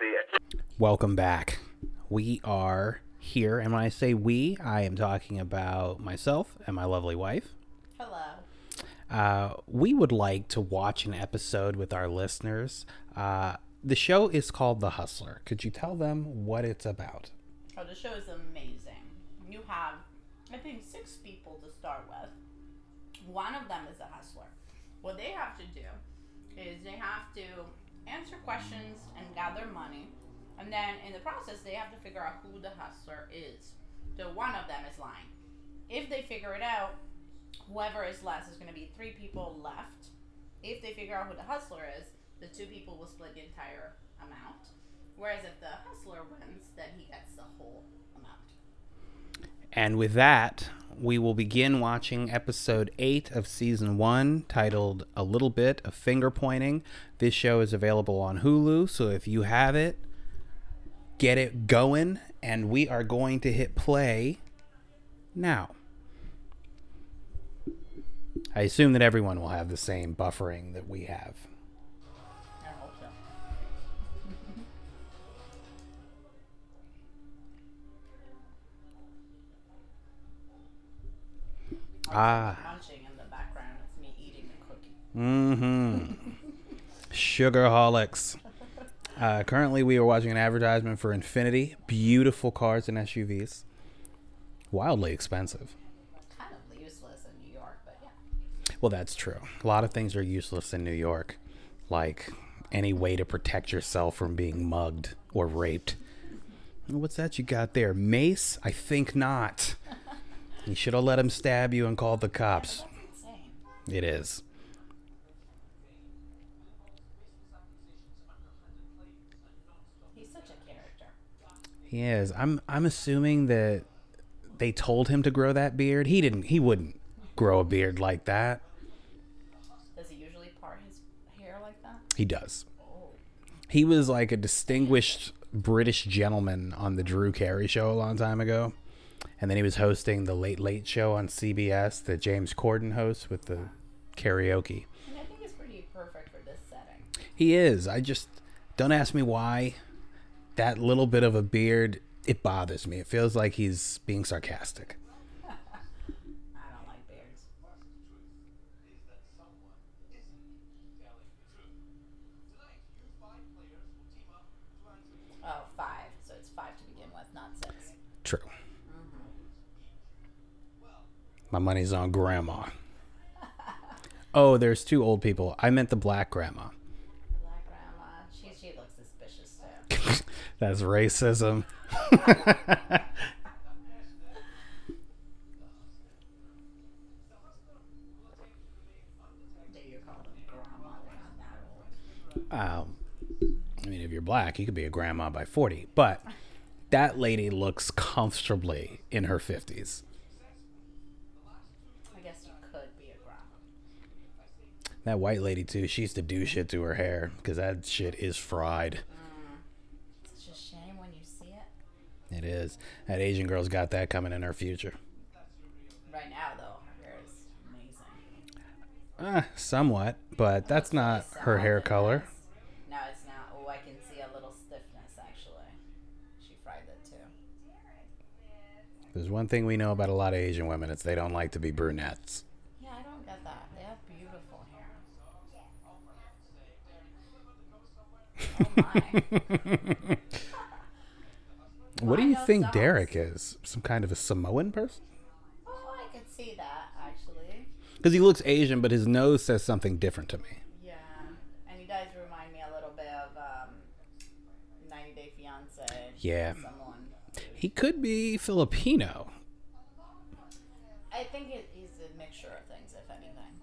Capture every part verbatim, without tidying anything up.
see it. Welcome back. We are here, and when I say we, I am talking about myself and my lovely wife. Hello. Uh, we would like to watch an episode with our listeners. Uh, the show is called The Hustler. Could you tell them what it's about? Oh, the show is amazing. You have, I think, six people to start with. One of them is a hustler. What they have to do is they have to answer questions and gather money. And then in the process, they have to figure out who the hustler is. So one of them is lying. If they figure it out, whoever is left, there's going to be three people left. If they figure out who the hustler is, the two people will split the entire amount. Whereas if the hustler wins, then he gets the whole amount. And with that, we will begin watching episode eight of season one, titled A Little Bit of Finger Pointing. This show is available on Hulu, so if you have it, get it going, and we are going to hit play now. I assume that everyone will have the same buffering that we have. I hope so. Ah. Munching in the background. It's me eating the cookie. Mm-hmm. Sugarholics. Uh, currently, we are watching an advertisement for Infinity. Beautiful cars and S U Vs. Wildly expensive. Kind of useless in New York, but yeah. Well, that's true. A lot of things are useless in New York. Like any way to protect yourself from being mugged or raped. What's that you got there? Mace? I think not. You should have let him stab you and called the cops. Yeah, that's insane. It is. He is. I'm I'm assuming that they told him to grow that beard. He didn't. He wouldn't grow a beard like that. Does he usually part his hair like that? He does. Oh. He was like a distinguished British gentleman on the Drew Carey Show a long time ago. And then he was hosting the Late Late Show on C B S that James Corden hosts with the karaoke. And I think he's pretty perfect for this setting. He is. I just... Don't ask me why. That little bit of a beard, it bothers me. It feels like he's being sarcastic. I don't like beards. Oh, five. So it's five to begin with, not six. True. Mm-hmm. My money's on grandma. Oh, there's two old people. I meant the black grandma. That's racism. um, I mean, if you're black, you could be a grandma by forty. But that lady looks comfortably in her fifties. I guess you could be a grandma. That white lady, too, she used to do shit to her hair because that shit is fried. It is. That Asian girl's got that coming in her future. Right now, though, her hair is amazing. Uh, somewhat, but that's not her hair color. No, it's not. Oh, I can see a little stiffness, actually. She fried that, too. There's one thing we know about a lot of Asian women. It's they don't like to be brunettes. Yeah, I don't get that. They have beautiful hair. Oh, my. What do you think Derek is? Some kind of a Samoan person? Oh, I could see that, actually. Because he looks Asian, but his nose says something different to me. Yeah. And you guys remind me a little bit of um, ninety Day Fiancé. Yeah. Someone. He could be Filipino. I think it, he's a mixture of things, if anything.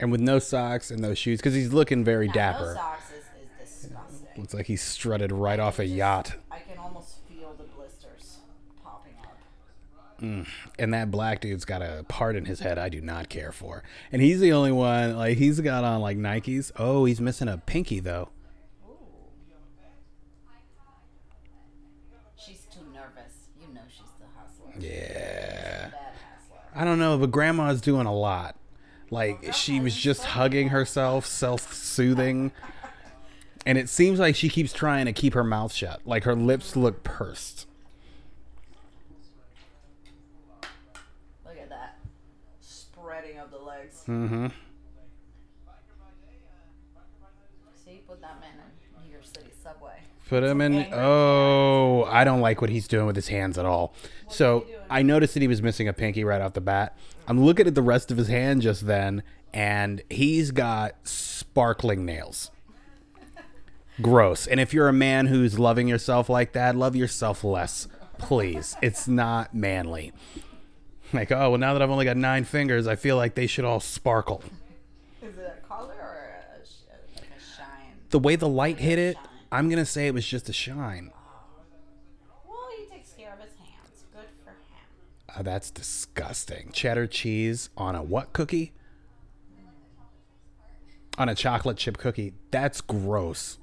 And with no socks and no shoes, because he's looking very yeah, dapper. No socks is, is disgusting. Looks like he strutted right off a yacht. Mm. And that black dude's got a part in his head I do not care for. And he's the only one, like, he's got on, like, Nikes. Oh, he's missing a pinky, though. Ooh. She's too nervous. You know she's the hustler. Yeah. Hustler. I don't know, but Grandma's doing a lot. Like, well, she was just hugging herself, self-soothing. And it seems like she keeps trying to keep her mouth shut. Like her lips look pursed. Look at that. Spreading of the legs. Mm-hmm. See, put that man in New York City subway. Put him in. Oh, I don't like what he's doing with his hands at all. What so I noticed that he was missing a pinky right off the bat. I'm looking at the rest of his hand just then, and he's got sparkling nails. Gross. And if you're a man who's loving yourself like that, love yourself less, please. It's not manly. Like, oh, well, now that I've only got nine fingers, I feel like they should all sparkle. Is it a color or a, like a shine? The way the light hit it, I'm going to say it was just a shine. Well, he takes care of his hands. Good for him. Oh, that's disgusting. Cheddar cheese on a what cookie? On a chocolate chip cookie. That's gross.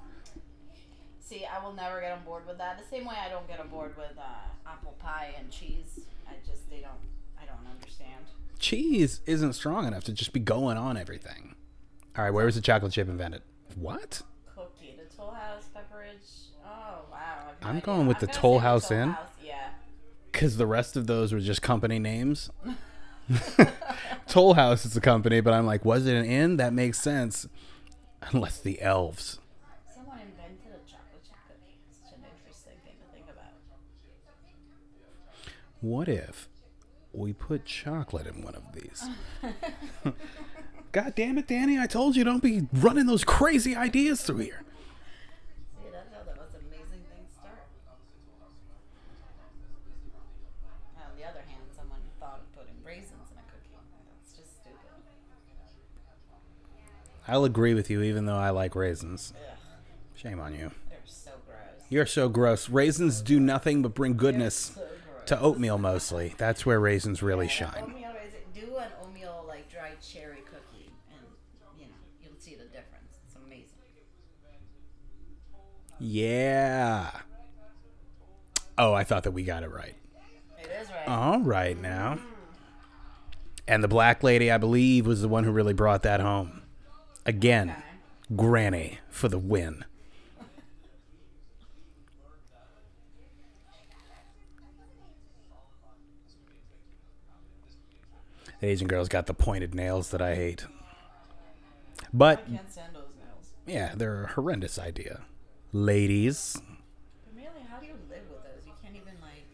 See, I will never get on board with that. The same way I don't get on board with uh, apple pie and cheese. I just, they don't, I don't understand. Cheese isn't strong enough to just be going on everything. All right, where was the chocolate chip invented? What? Cookie, the Toll House, Pepperidge. Oh, wow. I'm idea. going with I'm the Toll House the Toll Inn. House, yeah. Because the rest of those were just company names. Toll House is a company, but I'm like, was it an inn? That makes sense. Unless the elves. What if we put chocolate in one of these? God damn it, Danny. I told you don't be running those crazy ideas through here. See, that's how the most amazing things start. On the other hand, someone thought of putting raisins in a cookie. That's just stupid. I'll agree with you, even though I like raisins. Ugh. Shame on you. They're so gross. You're so gross. Raisins so do gross. nothing but bring goodness. To oatmeal mostly. That's where raisins really yeah, shine. Oatmeal raisin, do an oatmeal like dried cherry cookie, and you know you'll see the difference. It's amazing. Yeah. Oh, I thought that we got it right. It is right. All right now. Mm-hmm. And the black lady, I believe, was the one who really brought that home. Again, okay. Granny for the win. The Asian girl's got the pointed nails that I hate. But I can't stand those nails. Yeah, they're a horrendous idea. Ladies. But really, how do you live with those? You can't even like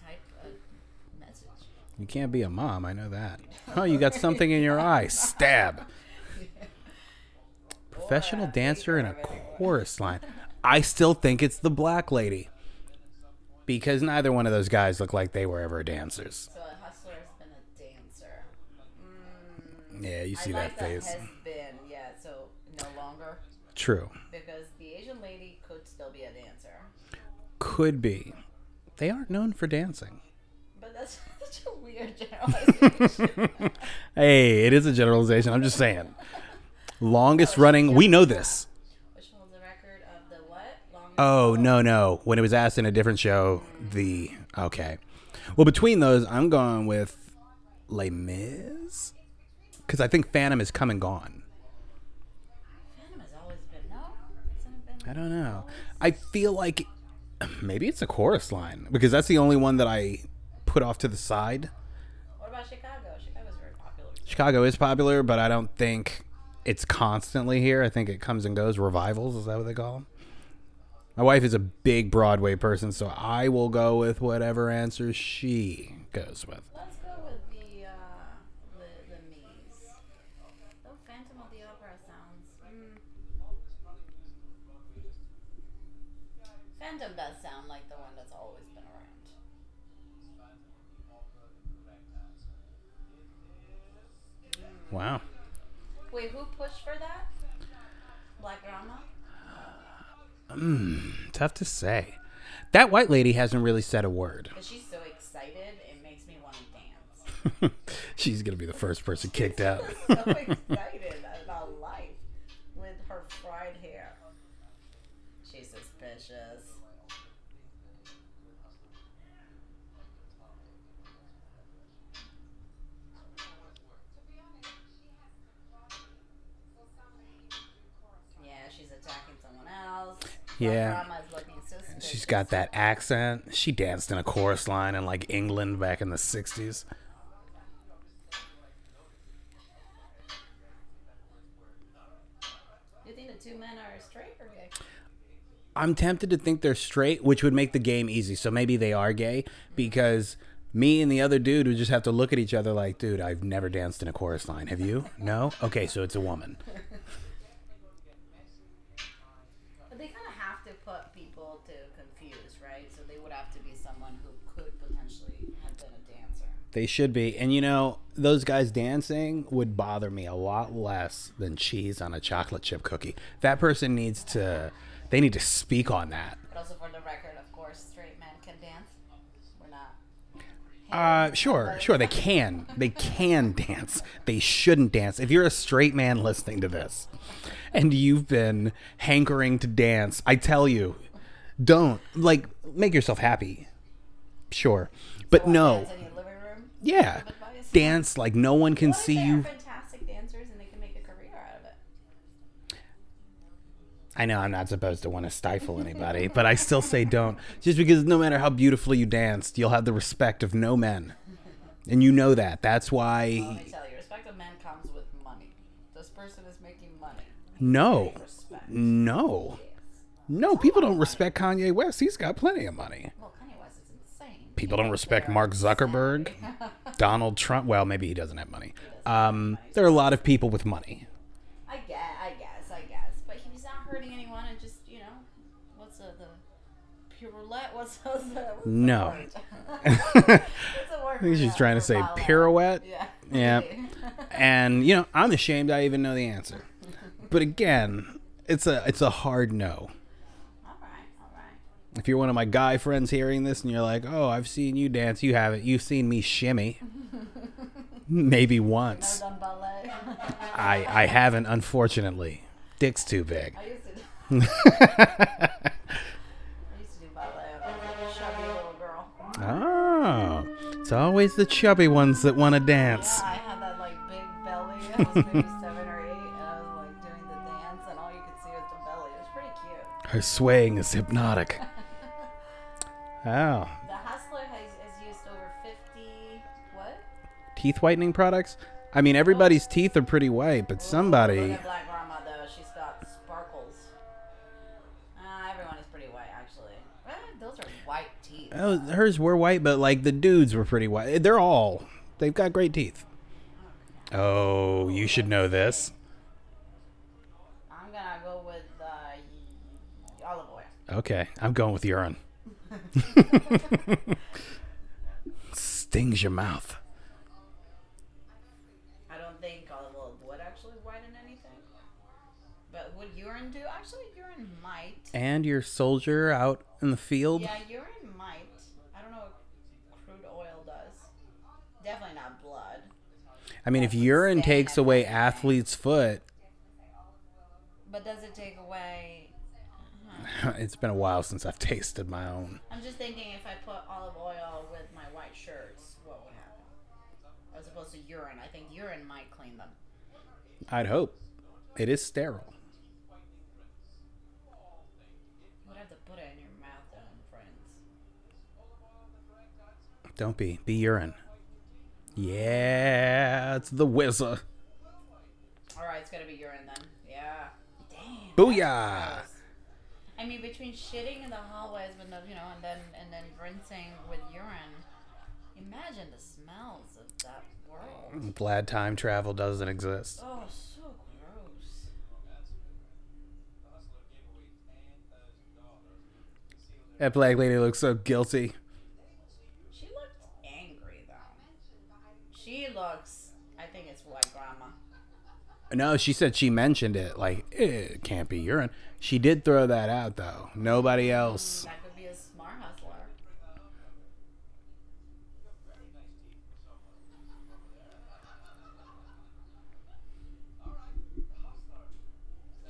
type a message. You can't be a mom, I know that. Oh, you got something in your eye. Stab. Yeah. Professional Boy, dancer in a chorus line. I still think it's the black lady. Because neither one of those guys look like they were ever dancers. So yeah, you see I like that, that face. Has been, yeah, so no longer. True. Because the Asian lady could still be a dancer. Could be. They aren't known for dancing. But that's such a weird generalization. Hey, it is a generalization. I'm just saying. Longest oh, running. We know this. Which holds the record of the what? Longest oh, record? no, no. When it was asked in a different show, mm-hmm. the. Okay. Well, between those, I'm going with Les Mis. Because I think Phantom is come and gone. Phantom has always been, no? Hasn't been I don't know. I feel like maybe it's a chorus line. Because that's the only one that I put off to the side. What about Chicago? Chicago's very popular. Chicago is popular, but I don't think it's constantly here. I think it comes and goes. Revivals, is that what they call them? My wife is a big Broadway person, so I will go with whatever answer she goes with. Let's go with the... Uh... Phantom does sound like the one that's always been around. Wow. Wait, who pushed for that? Black Grandma? Mm, tough to say. That white lady hasn't really said a word. But she's so excited, it makes me want to dance. She's going to be the first person kicked out. She's so excited about life with her fried hair. She's suspicious. Yeah, she she's attacking someone else. Yeah. She's got that accent. She danced in A Chorus Line in like England back in the sixties. Do you think the two men are straight or gay? I'm tempted to think they're straight, which would make the game easy. So maybe they are gay, because me and the other dude would just have to look at each other like, dude, I've never danced in A Chorus Line. Have you? No? Okay, so it's a woman. They should be. And, you know, those guys dancing would bother me a lot less than cheese on a chocolate chip cookie. That person needs to, they need to speak on that. But also, for the record, of course, straight men can dance. We're not. Uh, sure, sure. They can. They can dance. They shouldn't dance. If you're a straight man listening to this and you've been hankering to dance, I tell you, don't. Like, make yourself happy. Sure. But so no. Yeah, dance like no one can well, see you. Fantastic dancers, and they can make a career out of it. I know I'm not supposed to want to stifle anybody, but I still say don't. Just because no matter how beautifully you danced, you'll have the respect of no men, and you know that. That's why. Well, let me tell you, respect of men comes with money. This person is making money. No, no, yes. no. People don't respect Kanye West. He's got plenty of money. Well, people don't respect Mark Zuckerberg, Donald Trump. Well, maybe he doesn't have money. Um, there are a lot of people with money. I guess, I guess, I guess. But he's not hurting anyone, and just, you know, what's a, the pirouette? What's a, the No. what's the I think she's trying to say pirouette. Yeah. yeah. And, you know, I'm ashamed I even know the answer. But again, it's a it's a hard no. If you're one of my guy friends hearing this and you're like, oh, I've seen you dance. You haven't. You've seen me shimmy. Maybe once. I've never done ballet. I, I haven't, unfortunately. Dick's too big. I used to do, I used to do ballet. I was a chubby little girl. Oh. It's always the chubby ones that want to dance. Yeah, I had that like big belly. I was maybe seven or eight, and I was like doing the dance, and all you could see was the belly. It was pretty cute. Her swaying is hypnotic. Oh. The Hustler has, has used over fifty, what? Teeth whitening products? I mean, everybody's oh. teeth are pretty white, but Ooh, somebody... Look at Black Grandma, though. She's got sparkles. Uh, everyone is pretty white, actually. Uh, those are white teeth. Oh, hers were white, but, like, the dudes were pretty white. They're all... They've got great teeth. Okay. Oh, you should know this. I'm gonna go with uh, olive oil. Okay, I'm going with urine. Stings your mouth. I don't think olive oil would actually whiten anything. But would urine do? Actually, urine might. And your soldier out in the field? Yeah, urine might. I don't know what crude oil does. Definitely not blood. I mean, that if urine takes away athlete's foot. But does it take away... It's been a while since I've tasted my own. I'm just thinking, if I put olive oil with my white shirts, what would happen? As opposed to urine. I think urine might clean them. I'd hope. It is sterile. You would have to put it in your mouth, though, friends. Don't be. Be urine. Yeah, it's the whizzer. All right, it's got to be urine then. Yeah. Damn. Booyah! I mean, between shitting in the hallways, but no, you know, and then and then rinsing with urine. Imagine the smells of that world. I'm glad time travel doesn't exist. Oh, so gross. That black lady looks so guilty. She looked angry, though. She looks. I think it's white grandma. No, she said she mentioned it. Like, it can't be urine. She did throw that out, though. Nobody else. That could be a smart hustler.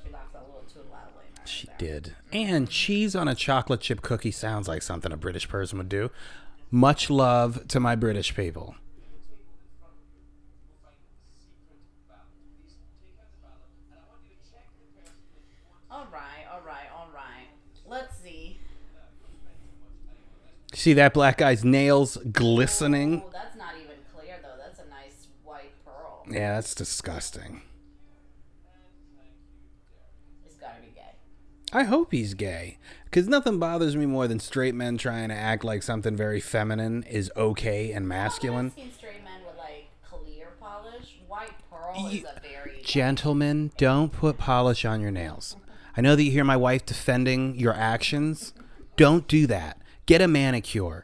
She laughed a little too loudly. She did. And cheese on a chocolate chip cookie sounds like something a British person would do. Much love to my British people. See that black guy's nails glistening? Oh, that's not even clear, though. That's a nice white pearl. Yeah, that's disgusting. He's gotta be gay. I hope he's gay. Because nothing bothers me more than straight men trying to act like something very feminine is okay and masculine. I've seen straight men with, like, clear polish. White pearl you, is a very... Gentlemen, don't put polish on your nails. I know that you hear my wife defending your actions. Don't do that. Get a manicure.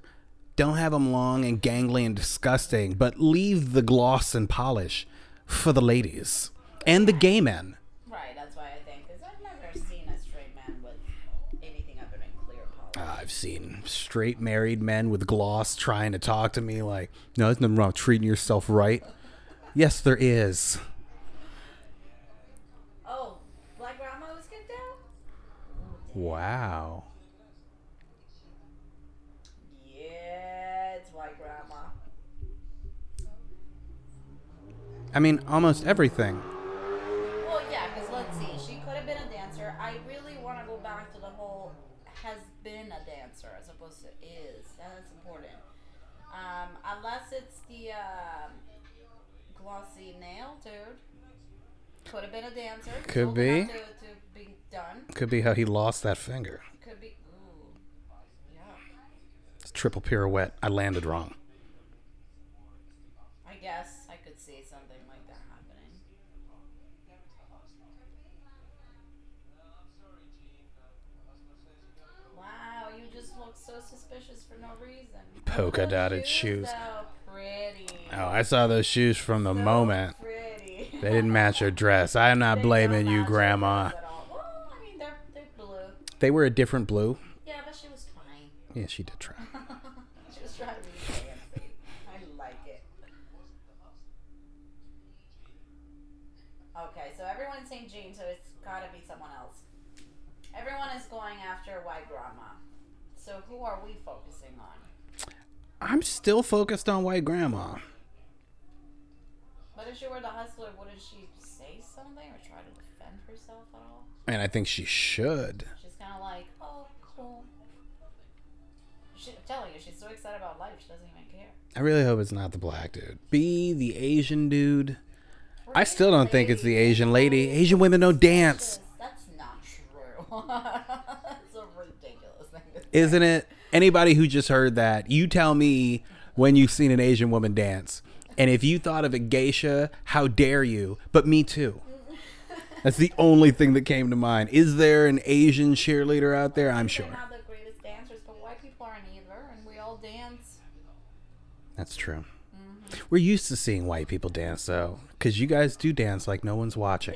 Don't have them long and gangly and disgusting, but leave the gloss and polish for the ladies and the gay men. Right, that's why I think, because I've never seen a straight man with anything other than clear polish. Uh, I've seen straight married men with gloss trying to talk to me like, no, there's nothing wrong with treating yourself right. Yes, there is. Oh, Black Grandma was kicked out? Wow. I mean, almost everything. Well, yeah, because let's see. She could have been a dancer. I really want to go back to the whole has been a dancer as opposed to is. That's important. Um, unless it's the uh, glossy nail, dude. Could have been a dancer. Could Told be. To, to be done. Could be how he lost that finger. Could be. Ooh. Yeah. It's triple pirouette. I landed wrong. I guess. So suspicious for no reason. Polka dotted shoes. So pretty. Oh, I saw those shoes from the so moment. Pretty. They didn't match her dress. I'm not they blaming you, Grandma. Well, I mean, they're, they're blue. They were a different blue. Yeah, but she was trying. Yeah, she did try. She was trying to be fancy. I like it. Okay, so everyone's saying Jean, so it's gotta be someone else. Everyone is going after White Grandma. So who are we focusing on? I'm still focused on White Grandma. But if she were the hustler, wouldn't she say something or try to defend herself at all? I mean, I think she should. She's kind of like, oh, cool. She, I'm telling you, she's so excited about life, she doesn't even care. I really hope it's not the black dude. Be the Asian dude. Right. I still don't think it's the Asian lady. Asian women don't dance. That's not true. Isn't it? Anybody who just heard that, you tell me when you've seen an Asian woman dance. And if you thought of a geisha, how dare you? But me too. That's the only thing that came to mind. Is there an Asian cheerleader out there? I'm sure. They're not the greatest dancers, but white people aren't either, and we all dance. That's true. Mm-hmm. We're used to seeing white people dance, though, because you guys do dance like no one's watching.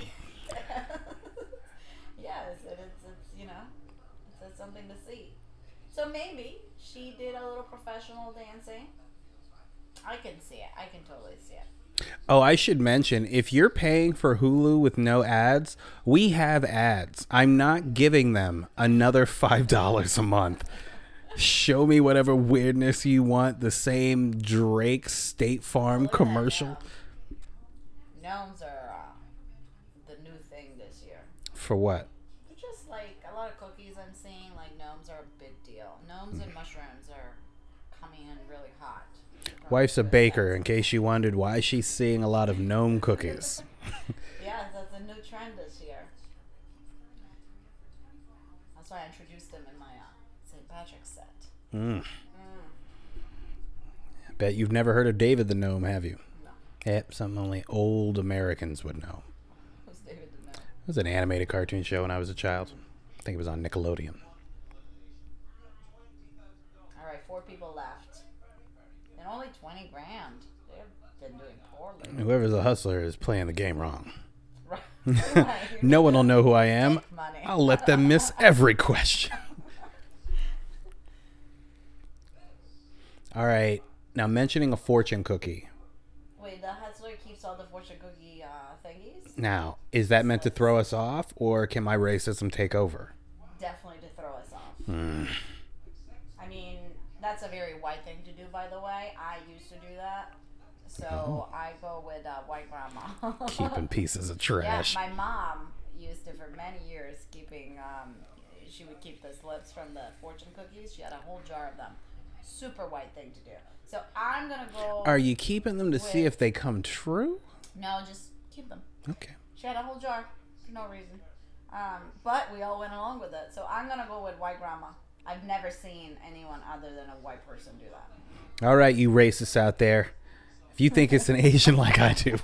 So maybe she did a little professional dancing. I can see it. I can totally see it. Oh, I should mention, if you're paying for Hulu with no ads, we have ads. I'm not giving them another five dollars a month. Show me whatever weirdness you want. The same Drake State Farm Look commercial. Gnomes are uh, the new thing this year. For what? Just like a lot of cookies I'm seeing, like gnomes are a big deal. Gnomes and mushrooms are coming in really hot. Wife's a baker, in case you wondered why she's seeing a lot of gnome cookies. Yes, that's a new trend this year. That's why I introduced them in my uh, Saint Patrick's set. Mm. Mm. I bet you've never heard of David the Gnome, have you? No. Yep, something only old Americans would know. It was an animated cartoon show when I was a child. I think it was on Nickelodeon. All right, four people left. And only twenty grand. They've been doing poorly. Whoever's a hustler is playing the game wrong. Right. No one will know who I am. I'll let them miss every question. All right. Now, mentioning a fortune cookie. Wait, the hustler keeps all the fortune cookie uh, thingies? Now, is that meant to throw us off, or can my racism take over? Definitely to throw us off. Mm. I mean, that's a very white thing to do, by the way. I used to do that. So oh. I go with uh, White Grandma. Keeping pieces of trash. Yeah, my mom used to, for many years, keeping, um, she would keep the slips from the fortune cookies. She had a whole jar of them. super white thing to do. So I'm going to go... Are you keeping them to with, see if they come true? No, just keep them. Okay. She had a whole jar for no reason. Um, but we all went along with it. So I'm going to go with white grandma. I've never seen anyone other than a white person do that. All right, you racists out there. If you think it's an Asian like I do,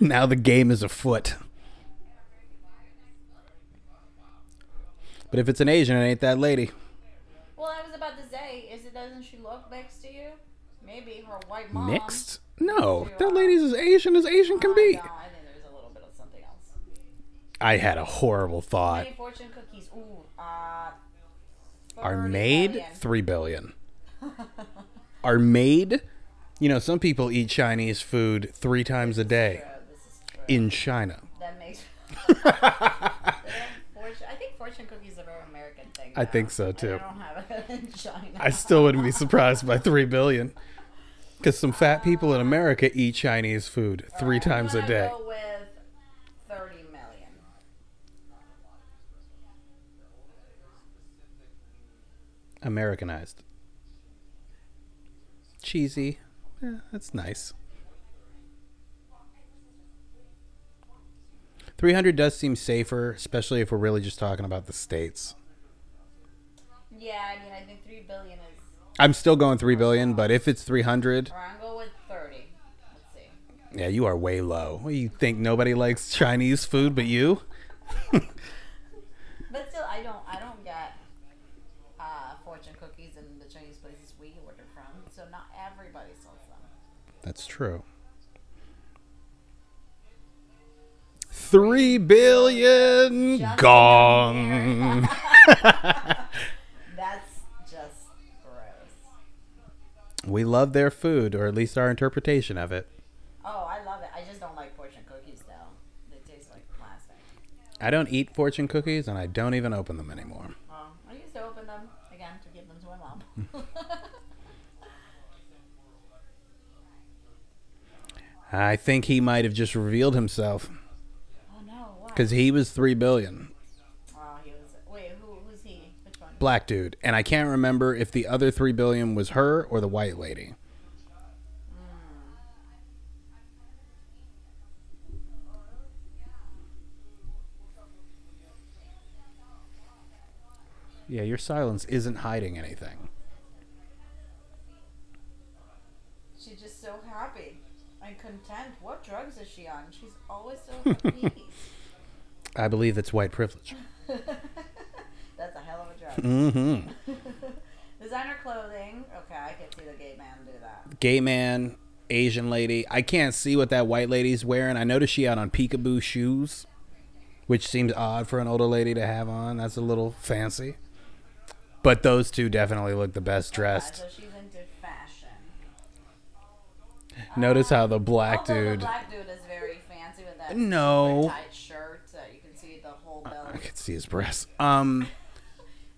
now the game is afoot. But if it's an Asian, it ain't that lady. Well, I was about to say, is it doesn't she look mixed to you? Maybe her white mom. Mixed? No, that lady's as Asian as Asian can be. No, I think there's a little bit of something else. I had a horrible thought. Many fortune cookies. Ooh, uh, are made three billion. Are made. You know, some people eat Chinese food three times a day in China. That makes. I think fortune cookies are a very American thing. Now. I think so too. I don't have it in China. I still wouldn't be surprised by three billion, because some fat people in America eat Chinese food three right, times I'm a day. Go with thirty million. Americanized. Cheesy. Yeah, that's nice. three hundred does seem safer, especially if we're really just talking about the states. Yeah, I mean, I think three billion is... I'm still going three billion, but if it's three hundred... Or I'm going with thirty. Let's see. Yeah, you are way low. What, you think nobody likes Chinese food but you? But still, I don't I don't get uh, fortune cookies in the Chinese places we order from, so not everybody sells them. That's true. Three billion just gong. That's just gross. We love their food, or at least our interpretation of it. Oh, I love it. I just don't like fortune cookies, though. They taste like plastic. I don't eat fortune cookies, and I don't even open them anymore. Oh, I used to open them, again, to give them to my mom. I think he might have just revealed himself. Because he was three billion dollars. Oh, he was... Wait, who was he? Which one? Black dude. And I can't remember if the other three billion dollars was her or the white lady. Mm. Yeah, your silence isn't hiding anything. She's just so happy and content. What drugs is she on? She's always so happy. I believe it's white privilege. That's a hell of a job. Mm-hmm. Designer clothing. Okay, I can see the gay man do that. Gay man, Asian lady. I can't see what that white lady's wearing. I noticed she had on peekaboo shoes, which seems odd for an older lady to have on. That's a little fancy. But those two definitely look the best dressed. Yeah, so she's into fashion. Notice um, how the black dude... The black dude is very fancy with that no. tight shirt. I could see his breasts. Um,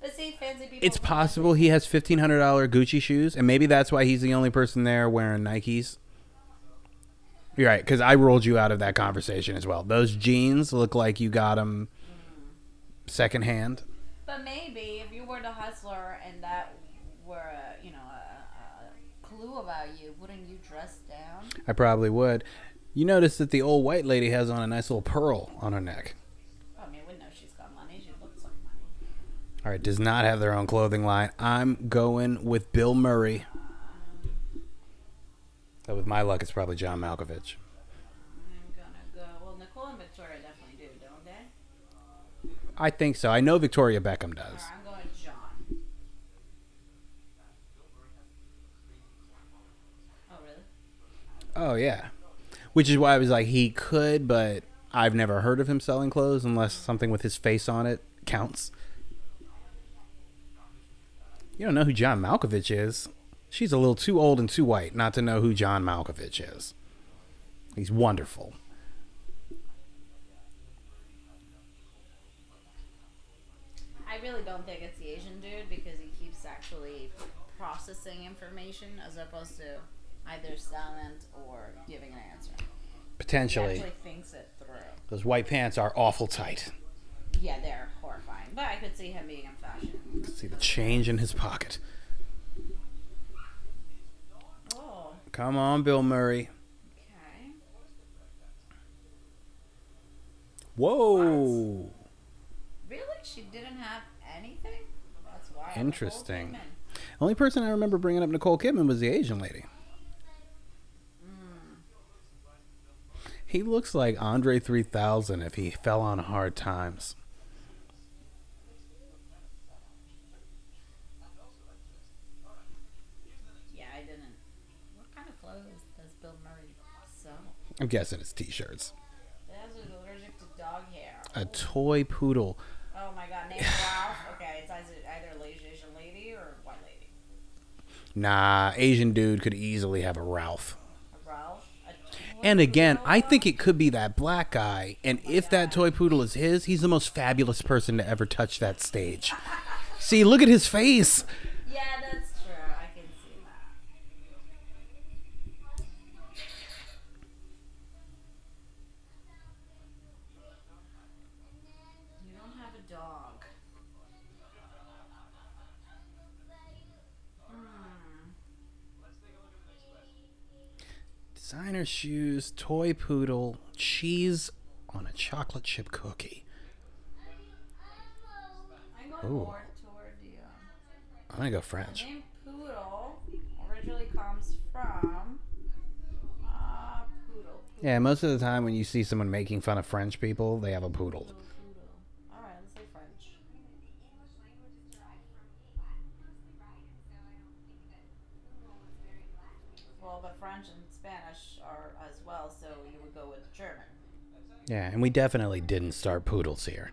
but see, fancy people it's possible he has fifteen hundred dollars Gucci shoes, and maybe that's why he's the only person there wearing Nikes. You're right, because I rolled you out of that conversation as well. Those jeans look like you got them mm. secondhand. But maybe if you were the hustler and that were a, you know, a, a clue about you, wouldn't you dress down? I probably would. You notice that the old white lady has on a nice little pearl on her neck. All right, does not have their own clothing line. I'm going with Bill Murray. So with my luck, it's probably John Malkovich. I'm going to go... Well, Nicole and Victoria definitely do, don't they? I think so. I know Victoria Beckham does. All right, I'm going John. Oh, really? Oh, yeah. Which is why I was like, he could, but I've never heard of him selling clothes unless something with his face on it counts. You don't know who John Malkovich is. She's a little too old and too white not to know who John Malkovich is. He's wonderful. I really don't think it's the Asian dude because he keeps actually processing information as opposed to either silent or giving an answer. Potentially. He actually thinks it through. Those white pants are awful tight. Yeah, they're horrifying. But I could see him being in fashion. See the change in his pocket. Come on, Bill Murray. Okay. Whoa. What? Really? She didn't have anything? That's why. Interesting. Only person I remember bringing up Nicole Kidman was the Asian lady. Mm. He looks like Andre three thousand if he fell on hard times. Yeah, I didn't. What kind of clothes does Bill Murray sell? I'm guessing it's t-shirts. That was allergic to dog hair. A toy poodle. Oh my God, named Ralph. Okay, it's either Asian lady or white lady. Nah, Asian dude could easily have a Ralph. A Ralph? A and again, poodle? I think it could be that black guy. And oh if God. That toy poodle is his, he's the most fabulous person to ever touch that stage. See, look at his face. Yeah, that's true. I can see that. You don't have a dog. Designer shoes, toy poodle, cheese on a chocolate chip cookie. I'm going Ooh. More toward you. I'm going to go French. The name poodle originally comes from uh, poodle, poodle. Yeah, most of the time when you see someone making fun of French people, they have a poodle. Poodle, poodle. All right, let's say French. Well, but French and Spanish are as well, so you would go with German. Yeah, and we definitely didn't start poodles here.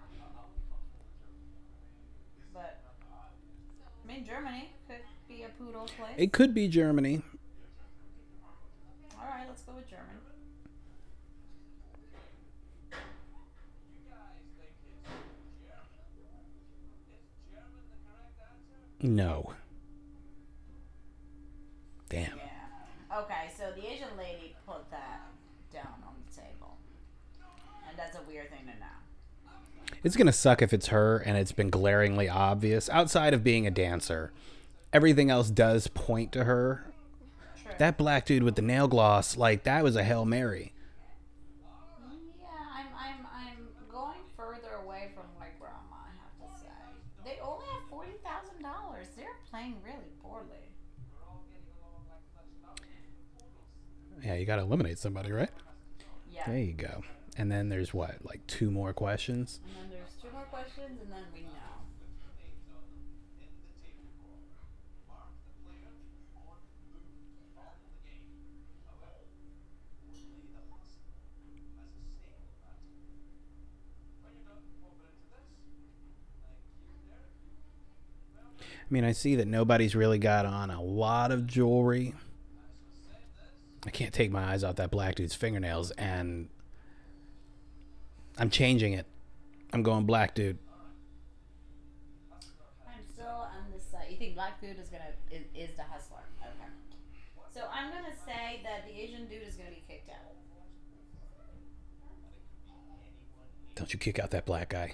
But, I mean, Germany could be a poodle place. It could be Germany. All right, let's go with German. No. Damn. Yeah. Okay, so the Asian lady put that down on the table. And that's a weird thing to know. It's going to suck if it's her and it's been glaringly obvious. Outside of being a dancer, everything else does point to her. True. That black dude with the nail gloss, like, that was a Hail Mary. Yeah, I'm, I'm, I'm going further away from my grandma, I have to say. They only have forty thousand dollars. They're playing really poorly. Yeah, you got to eliminate somebody, right? Yeah. There you go. And then there's what, like two more questions? And then there's two more questions, and then we know. I mean, I see that nobody's really got on a lot of jewelry. I can't take my eyes off that black dude's fingernails, and I'm changing it. I'm going black dude. I'm still on this side. You think black dude is gonna is, is the hustler? Okay. So I'm gonna say that the Asian dude is gonna be kicked out. Don't you kick out that black guy.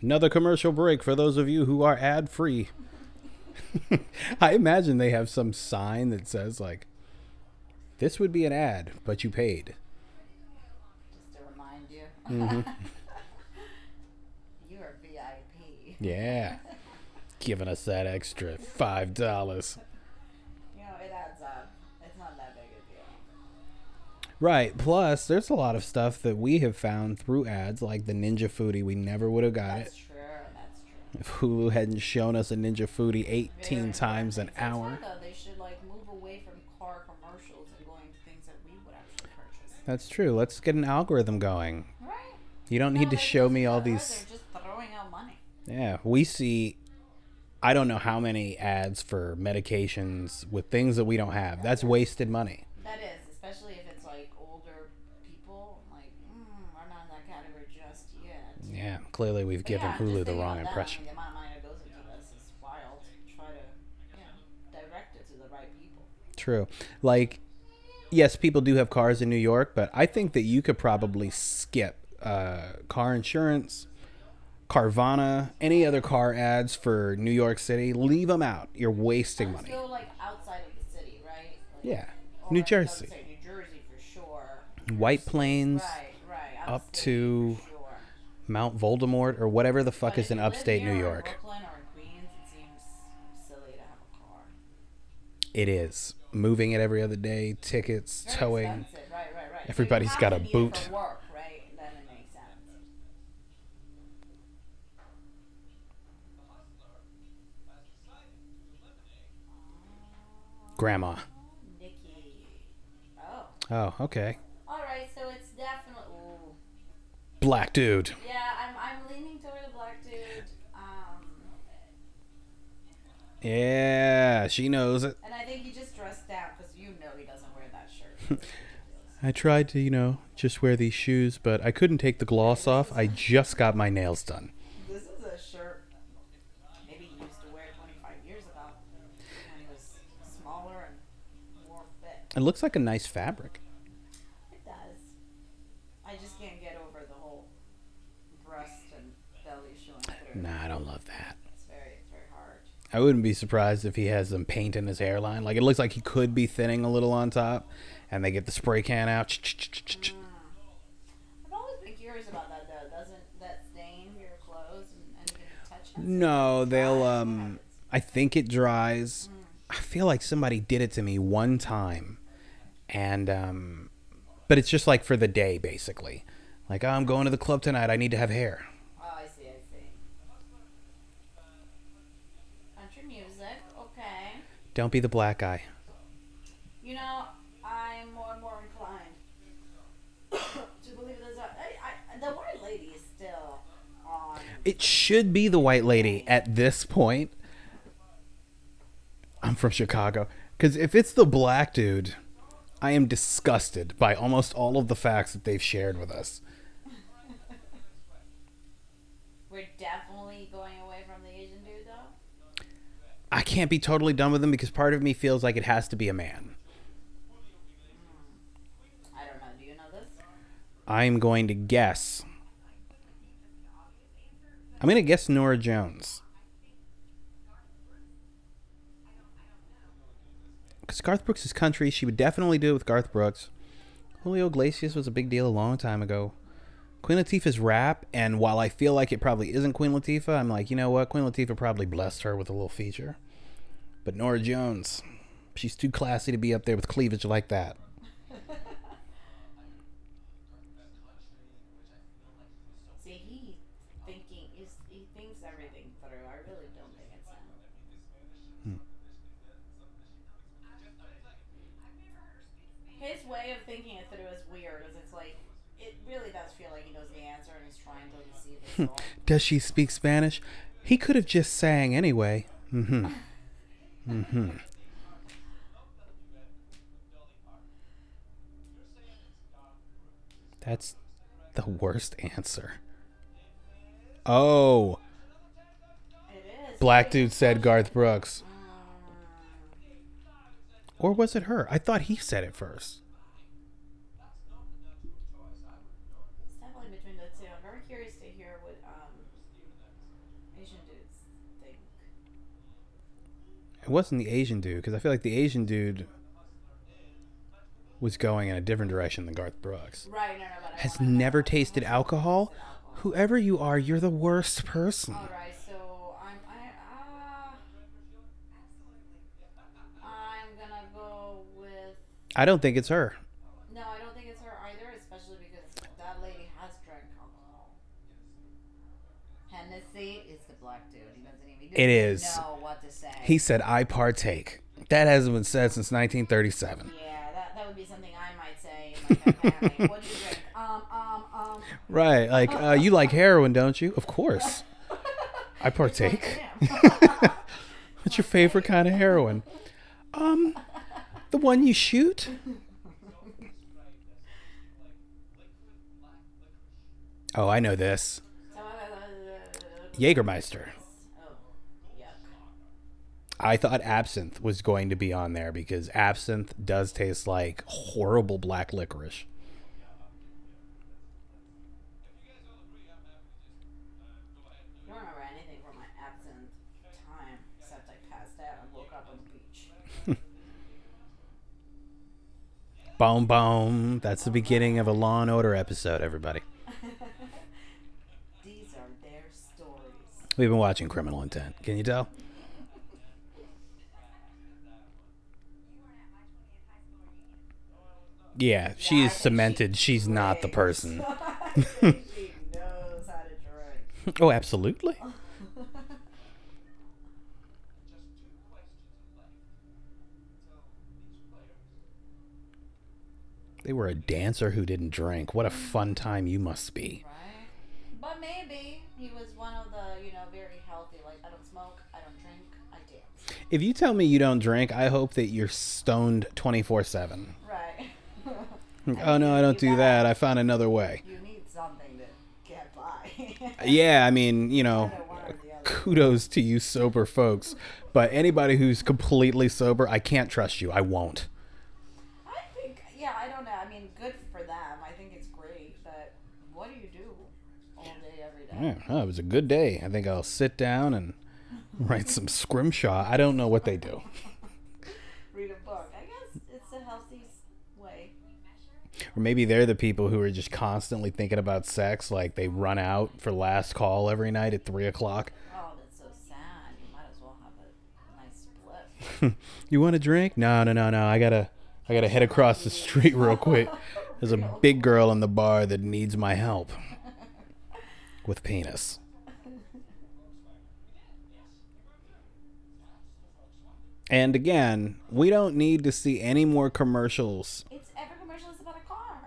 Another commercial break for those of you who are ad free. I imagine they have some sign that says, like, this would be an ad, but you paid. Just to remind you. Mm-hmm. You are V I P. Yeah. Giving us that extra five dollars. You know, it adds up. It's not that big a deal. Right. Plus, there's a lot of stuff that we have found through ads, like the Ninja Foodie. We never would have got That's it. True. If Hulu hadn't shown us a Ninja Foodie eighteen Very times an hour. Though, they should, like, move away from car commercials and going to things that we would actually purchase. That's true. Let's get an algorithm going. Right. You don't no, need to show me all these. They're just throwing out money. Yeah. We see, I don't know how many ads for medications with things that we don't have. That's wasted money. That is. Especially if it's, like, older people. Like, mm, we're not in that category just yet. Yeah. Clearly we've but given yeah, Hulu the wrong impression. I mean, the amount of money that goes into this is wild. Try to, you know, direct it to the right people. True. Like, yes, people do have cars in New York, but I think that you could probably skip uh, car insurance, Carvana, any other car ads for New York City, leave them out. You're wasting money. Go like outside of the city, right? Like, yeah, New Jersey. I would say New Jersey for sure. White Plains, right, right. Up to sure. Mount Voldemort or whatever the fuck but is in upstate New York. Or Brooklyn or Queens, it seems silly to have a car. It is moving it every other day. Tickets, very towing. Expensive. Right, right, right. Everybody's so got a boot. Grandma. Nikki. Oh. Oh, okay. All right, so it's definitely ooh. Black dude. Yeah, I'm I'm leaning toward the black dude. Um. Yeah, she knows it. And I think he just dressed down because you know he doesn't wear that shirt. I tried to, you know, just wear these shoes, but I couldn't take the gloss off. I just got my nails done. This is a shirt maybe he used to wear twenty-five years ago. Smaller and more fit. It looks like a nice fabric. It does. I just can't get over the whole breast and belly showing through. Nah, I don't love that. It's very, it's very hard. I wouldn't be surprised if he has some paint in his hairline. Like, it looks like he could be thinning a little on top, and they get the spray can out. Mm. I've always been curious about that, though. Doesn't that stain your clothes and anything you touch them? No, they'll, um, I think it dries. Mm. I feel like somebody did it to me one time, and um, but it's just like for the day, basically. Like, oh, I'm going to the club tonight. I need to have hair. Oh, I see, I see. Country music, okay. Don't be the black guy. You know, I'm more and more inclined to believe there's a, I, I, the white lady is still on. It should be the white lady at this point. I'm from Chicago. Because if it's the black dude, I am disgusted by almost all of the facts that they've shared with us. We're definitely going away from the Asian dude, though? I can't be totally done with him because part of me feels like it has to be a man. Mm. I don't know. Do you know this? I'm going to guess. I'm going to guess Norah Jones. Because Garth Brooks is country. She would definitely do it with Garth Brooks. Julio Iglesias was a big deal a long time ago. Queen Latifah's rap, and while I feel like it probably isn't Queen Latifah, I'm like, you know what? Queen Latifah probably blessed her with a little feature. But Norah Jones, she's too classy to be up there with cleavage like that. See, he's thinking, he thinks everything through. I really don't think it's him. His way of thinking it through is weird, as it's like, it really does feel like he knows the answer and he's trying to deceive his soul. Does she speak Spanish? He could have just sang anyway. Mm-hmm. Mm-hmm. That's the worst answer. Oh. It is. Black dude said Garth Brooks. Or was it her? I thought he said it first. It's definitely between the two. I'm very curious to hear what um, Asian dudes think. It wasn't the Asian dude, because I feel like the Asian dude was going in a different direction than Garth Brooks. Right, no, no, but I has never tasted alcohol. tasted alcohol. Whoever you are, you're the worst person. All right. I don't think it's her. No, I don't think it's her either, especially because that lady has drank alcohol. Hennessy is the black dude. He doesn't even he doesn't it is. know what to say. He said, I partake. That hasn't been said since nineteen thirty-seven. Yeah, that, that would be something I might say in my family. What do you drink? Um, um, um. Right. Like, uh, you like heroin, don't you? Of course. I partake. What's your favorite kind of heroin? Um... The one you shoot? Oh, I know this. Jägermeister. I thought absinthe was going to be on there because absinthe does taste like horrible black licorice. Boom, boom. That's the beginning of a Law and Order episode, everybody. These are their stories. We've been watching Criminal Intent. Can you tell? Yeah, she is cemented. She's not the person. Oh, absolutely. They were a dancer who didn't drink. What a fun time you must be. Right? But maybe he was one of the, you know, very healthy, like, I don't smoke, I don't drink, I dance. If you tell me you don't drink, I hope that you're stoned twenty-four seven. Right. Oh, no, I don't do that. that. I found another way. You need something to get by. Yeah, I mean, you know, kudos to you sober folks. But anybody who's completely sober, I can't trust you. I won't. I don't know. It was a good day. I think I'll sit down and write some scrimshaw. I don't know what they do. Read a book. I guess it's a healthy way. Or maybe they're the people who are just constantly thinking about sex. Like they run out for last call every night at three o'clock. Oh, that's so sad. You might as well have a nice split. You want a drink? No, no, no, no. I gotta, I gotta head across the street real quick. There's a big girl in the bar that needs my help. With penis. And again, we don't need to see any more commercials. It's every commercial is about a car.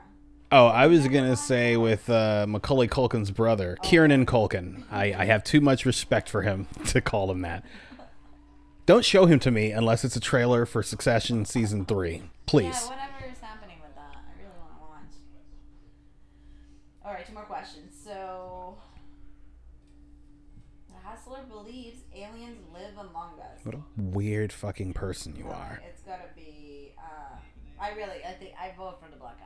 Oh, I was going to say with uh, Macaulay Culkin's brother, oh. Kieran Culkin. I, I have too much respect for him to call him that. Don't show him to me unless it's a trailer for Succession Season three. Please. Yeah, whatever is happening with that. I really want to watch. All right, two more questions. So... Hustler believes aliens live among us. What a weird fucking person you are. It's gotta be. Uh, I really, I think I vote for the black guy.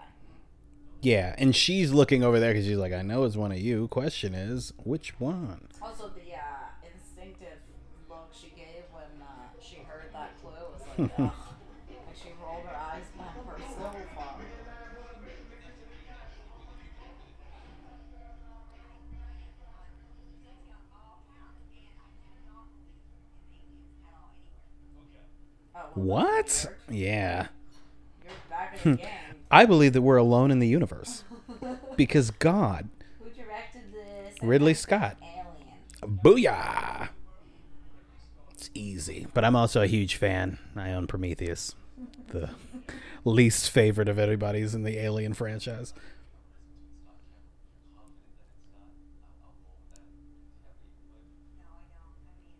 Yeah, and she's looking over there because she's like, I know it's one of you. Question is, which one? Also, the uh, instinctive look she gave when uh, she heard that clue was like, ugh. And she rolled her eyes backwards so far. What? Yeah. You're back in the game. I believe that we're alone in the universe. Because God. Who directed this? Ridley Scott. Alien. Booyah! It's easy. But I'm also a huge fan. I own Prometheus. The least favorite of everybody's in the Alien franchise.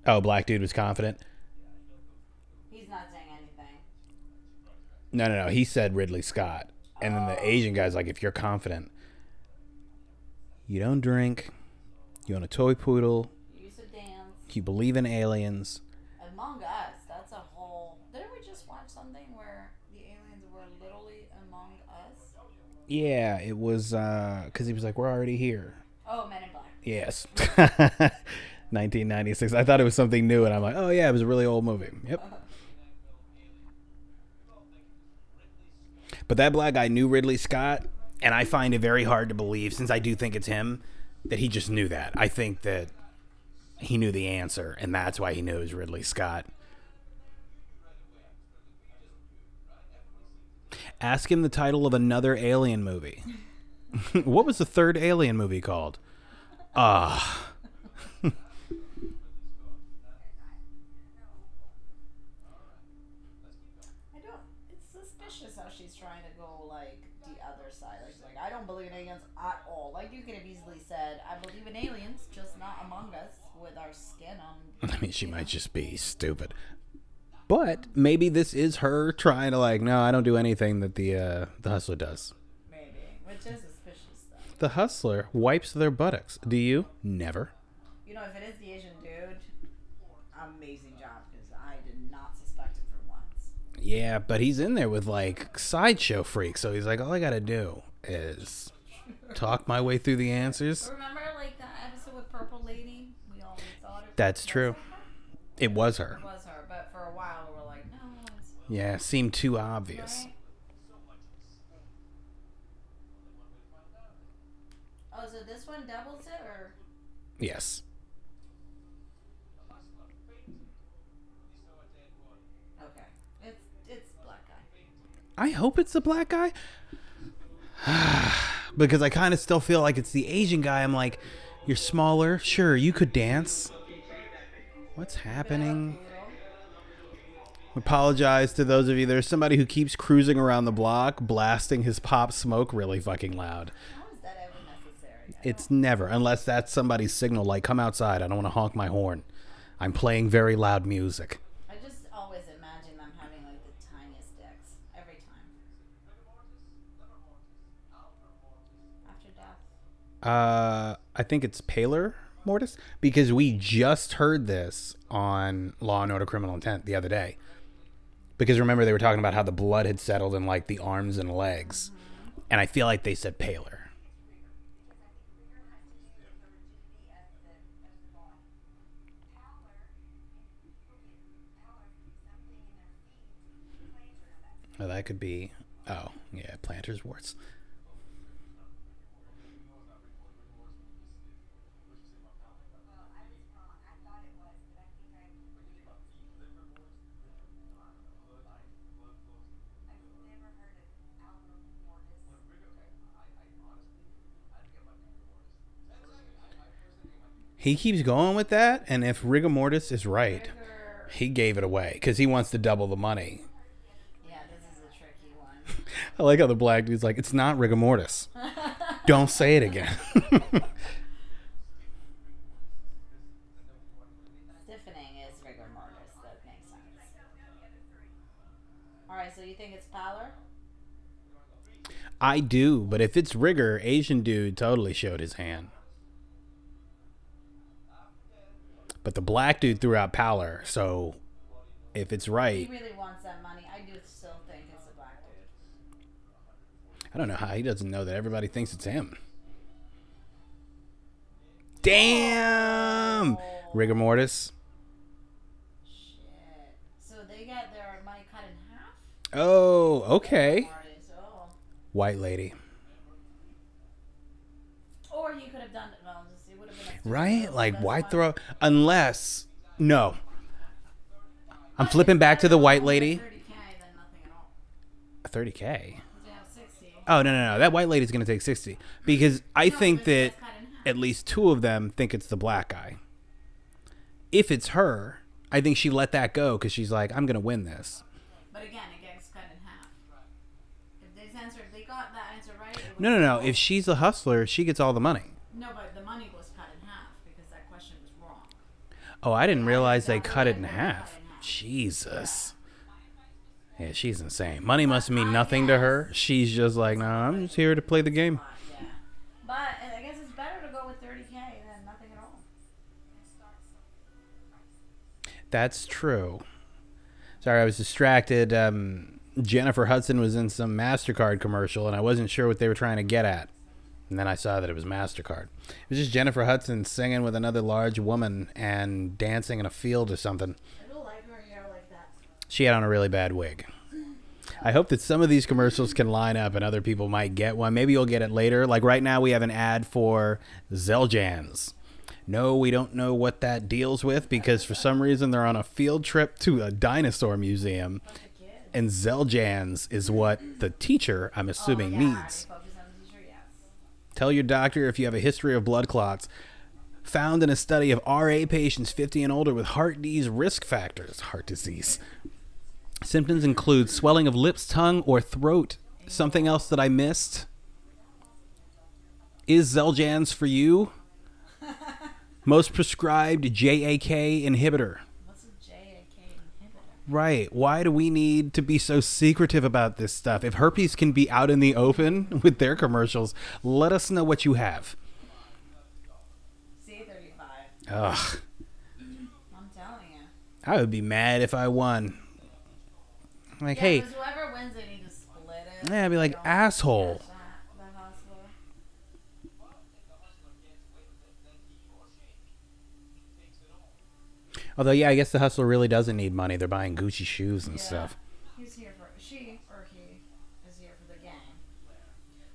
Oh, black dude was confident. No, no, no. He said Ridley Scott. And then the Asian guy's like, if you're confident, you don't drink, you own a toy poodle, you used to dance, you believe in aliens. Among us, that's a whole... Didn't we just watch something where the aliens were literally among us? Yeah, it was... Uh, because he was like, we're already here. Oh, Men in Black. Yes. nineteen ninety-six. I thought it was something new, and I'm like, oh, yeah, it was a really old movie. Yep. Uh-huh. But that black guy knew Ridley Scott, and I find it very hard to believe, since I do think it's him, that he just knew that. I think that he knew the answer, and that's why he knew it was Ridley Scott. Ask him the title of another Alien movie. What was the third Alien movie called? Ah. Uh. Aliens, just not among us with our skin on. I mean, she might just be stupid, but maybe this is her trying to like, no, I don't do anything that the uh, the Hustler does. Maybe, which is suspicious though. The Hustler wipes their buttocks. Do you? Never. You know, if it is the Asian dude, amazing job, because I did not suspect it for once. Yeah, but he's in there with like sideshow freak, so he's like, all I gotta do is talk my way through the answers. Remember, like the episode with Purple Lady, we all thought it. That's true. It was her. It was her, but for a while we were like, no. It's... Yeah, it seemed too obvious. Right? So this one doubles it, or? Yes. Okay. It's it's black guy. I hope it's the black guy. Because I kind of still feel like it's the Asian guy. I'm like, you're smaller. Sure, you could dance. What's happening? Apologize to those of you. There's somebody who keeps cruising around the block, blasting his Pop Smoke really fucking loud. How is that ever necessary? It's never, unless that's somebody's signal, like, come outside. I don't want to honk my horn. I'm playing very loud music. I just always imagine them having, like, the tiniest dicks every time. After death. Uh, I think it's paler mortis, because we just heard this on Law and Order, Criminal Intent the other day. Because remember, they were talking about how the blood had settled in, like, the arms and legs. Mm-hmm. And I feel like they said paler. Oh, that could be... Oh, yeah, planter's warts. He keeps going with that, and if rigor mortis is right, he gave it away because he wants to double the money. Yeah, this is a tricky one. I like how the black dude's like, it's not rigor mortis. Don't say it again. Stiffening is rigor mortis. That makes sense. All right, so you think it's pallor? I do, but if it's rigor, Asian dude totally showed his hand. But the black dude threw out pallor, so if it's right... He really wants that money. I do still think it's the black dude. I don't know how he doesn't know that everybody thinks it's him. Damn! Oh. Rigor mortis. Shit. So they got their money cut in half? Oh, okay. Oh. White lady. Or you could have done... Well, right? Like, why throw... Unless... No. I'm flipping back to the white lady. thirty K? Oh, no, no, no. That white lady's going to take sixty. Because I think that at least two of them think it's the black guy. If it's her, I think she let that go because she's like, I'm going to win this. But again, it gets cut in half. If this answer, if they got that answer right... No, no, no. If she's a hustler, she gets all the money. No, but the money was cut in half because that question was wrong. Oh, I didn't realize they cut it in half. Jesus. Yeah, she's insane. Money must mean nothing to her. She's just like, no, nah, I'm just here to play the game. Yeah. But I guess it's better to go with thirty K than nothing at all. That's true. Sorry, I was distracted. Um, Jennifer Hudson was in some MasterCard commercial, and I wasn't sure what they were trying to get at. And then I saw that it was MasterCard. It was just Jennifer Hudson singing with another large woman and dancing in a field or something. I don't like her hair like that. She had on a really bad wig. I hope that some of these commercials can line up and other people might get one. Maybe you'll get it later. Like right now we have an ad for Zeljans. No, we don't know what that deals with because for some reason they're on a field trip to a dinosaur museum. And Zeljans is what the teacher, I'm assuming, oh, yeah, needs. Tell your doctor if you have a history of blood clots. Found in a study of R A patients fifty and older with heart disease risk factors. Heart disease. Symptoms include swelling of lips, tongue, or throat. Something else that I missed. Is Zeljans for you? Most prescribed J A K inhibitor. What's a J A K inhibitor? Right. Why do we need to be so secretive about this stuff? If herpes can be out in the open with their commercials, let us know what you have. C thirty-five. Ugh. I'm telling you. I would be mad if I won. Like, yeah, hey. Because whoever wins, they need to split it. Yeah, I'd be like, asshole. Although, yeah, I guess the hustler really doesn't need money. They're buying Gucci shoes and yeah. stuff. He's here for she or he is here for the gang,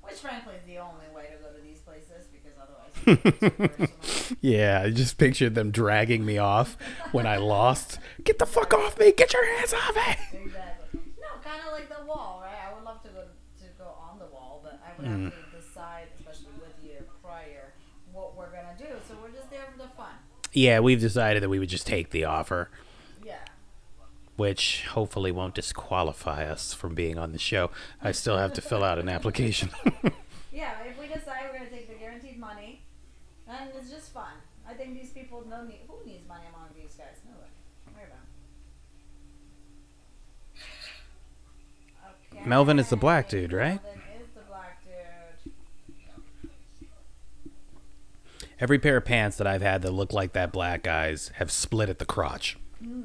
which frankly is the only way to go to these places because otherwise Yeah, I just pictured them dragging me off when I lost. Get the fuck off me! Get your hands off me! Exactly. No, kind of like the wall, right? I would love to go to go on the wall, but I would have mm. to decide, especially with you prior, what we're gonna do. So we're just there for the fun. Yeah, we've decided that we would just take the offer. Yeah. Which hopefully won't disqualify us from being on the show. I still have to fill out an application. Yeah, if we decide we're going to take the guaranteed money, and it's just fun. I think these people know me. Who needs money among these guys? No way. Worry about it. Okay. Melvin is the black dude, right? Melvin is the black dude. Every pair of pants that I've had that look like that black guy's have split at the crotch. Mm.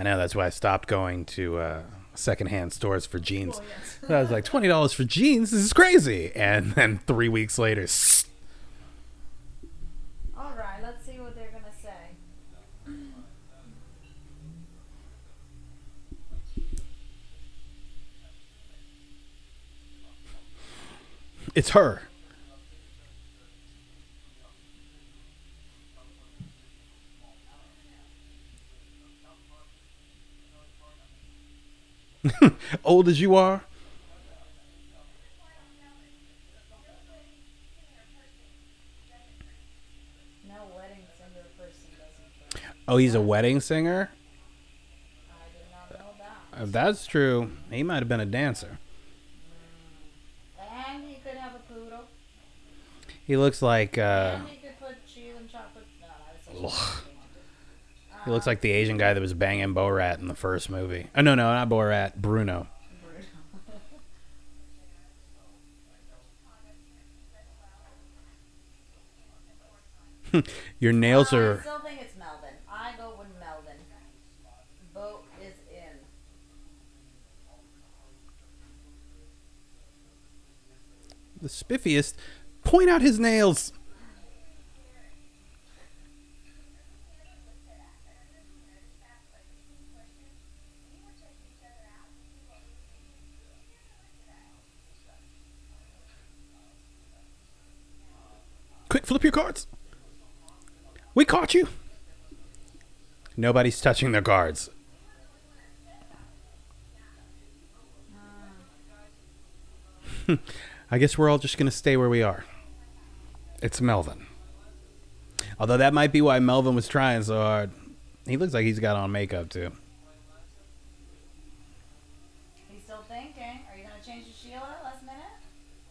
I know, that's why I stopped going to uh, secondhand stores for jeans. Oh, yes. So I was like, twenty dollars for jeans? This is crazy. And then three weeks later, sss. All right, let's see what they're going to say. It's her. Old as you are. No wedding singer person doesn't. Oh, he's a wedding singer? I did not know that. If that's true, he might have been a dancer. And he could have a poodle. He looks like uh and he could put cheese and chocolate. No, that's he looks like the Asian guy that was banging Borat in the first movie. Oh, no, no, not Borat. Bruno. Bruno. Your nails are... I still think it's Melvin. I go with Melvin. Boat is in. The spiffiest. Point out his nails. Quick, flip your cards. We caught you. Nobody's touching their cards. Uh. I guess we're all just going to stay where we are. It's Melvin. Although that might be why Melvin was trying so hard. He looks like he's got on makeup, too. He's still thinking. Are you going to change to Sheila last minute?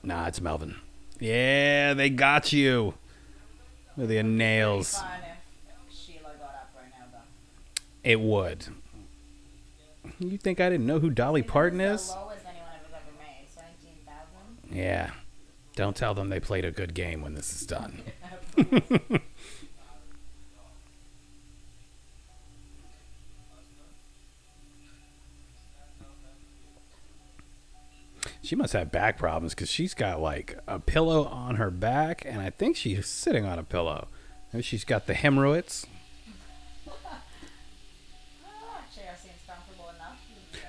Nah, it's Melvin. Yeah, they got you with your nails. It would. You think I didn't know who Dolly Parton is? Yeah. Don't tell them they played a good game when this is done. She must have back problems because she's got like a pillow on her back, and I think she's sitting on a pillow. Maybe she's got the hemorrhoids. Oh, chair seems comfortable enough.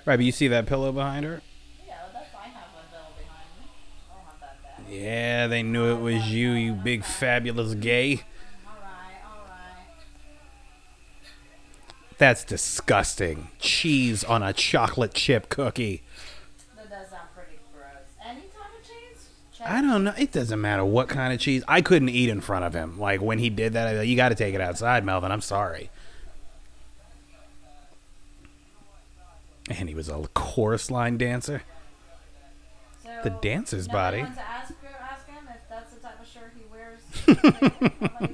Right, but you see that pillow behind her? Yeah, well, that's I have a pillow behind me. I don't have that bad. Yeah, they knew it was you, you big fabulous gay. All right, all right. That's disgusting. Cheese on a chocolate chip cookie. I don't know. It doesn't matter what kind of cheese. I couldn't eat in front of him. Like, when he did that, I was like, you got to take it outside, Melvin. I'm sorry. And he was a chorus line dancer. So the dancer's body. To ask, ask him if that's the type of shirt he wears.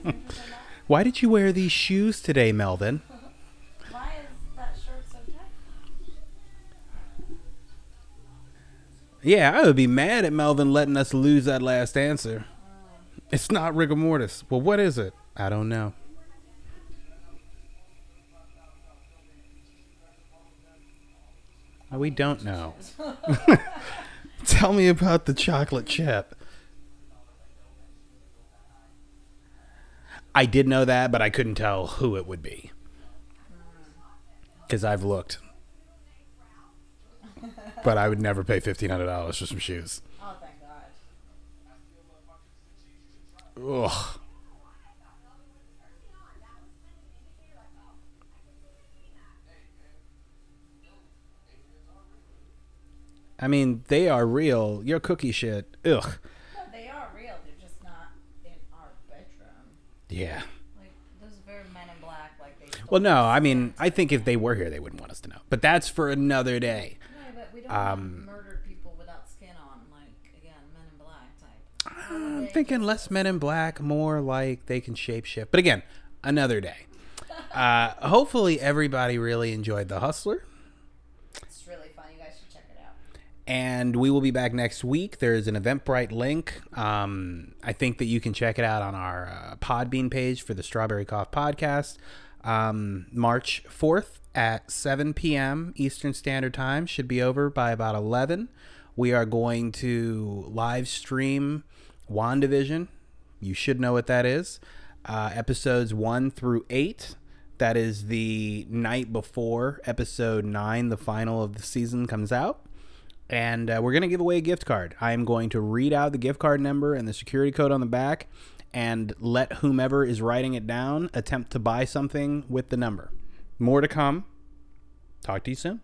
Like, why did you wear these shoes today, Melvin? Why is that shirt so tight? Yeah, I would be mad at Melvin letting us lose that last answer. Mm. It's not rigor mortis. Well, what is it? I don't know. Oh, we don't know. Tell me about the chocolate chip. I did know that, but I couldn't tell who it would be. Because I've looked. But I would never pay fifteen hundred dollars for some shoes. Oh, thank God. Ugh. I mean, they are real. Your cookie shit. Ugh. No, they are real. They're just not in our bedroom. Yeah. Like, those are Men in Black. Like they. Well, no. I mean, I think if they were here, they wouldn't want us to know. But that's for another day. No, but we don't um, murder people without skin on. Like, again, Men in Black type. I'm they thinking less Men in Black, more like they can shapeshift. But again, another day. uh, hopefully, everybody really enjoyed The Hustler. And we will be back next week. There's an Eventbrite link. Um, I think that you can check it out on our uh, Podbean page for the Strawberry Cough podcast. Um, March fourth at seven p.m. Eastern Standard Time. Should be over by about eleven. We are going to live stream WandaVision. You should know what that is. Uh, episodes one through eight. That is the night before episode nine, the final of the season, comes out. And uh, we're going to give away a gift card. I am going to read out the gift card number and the security code on the back and let whomever is writing it down attempt to buy something with the number. More to come. Talk to you soon.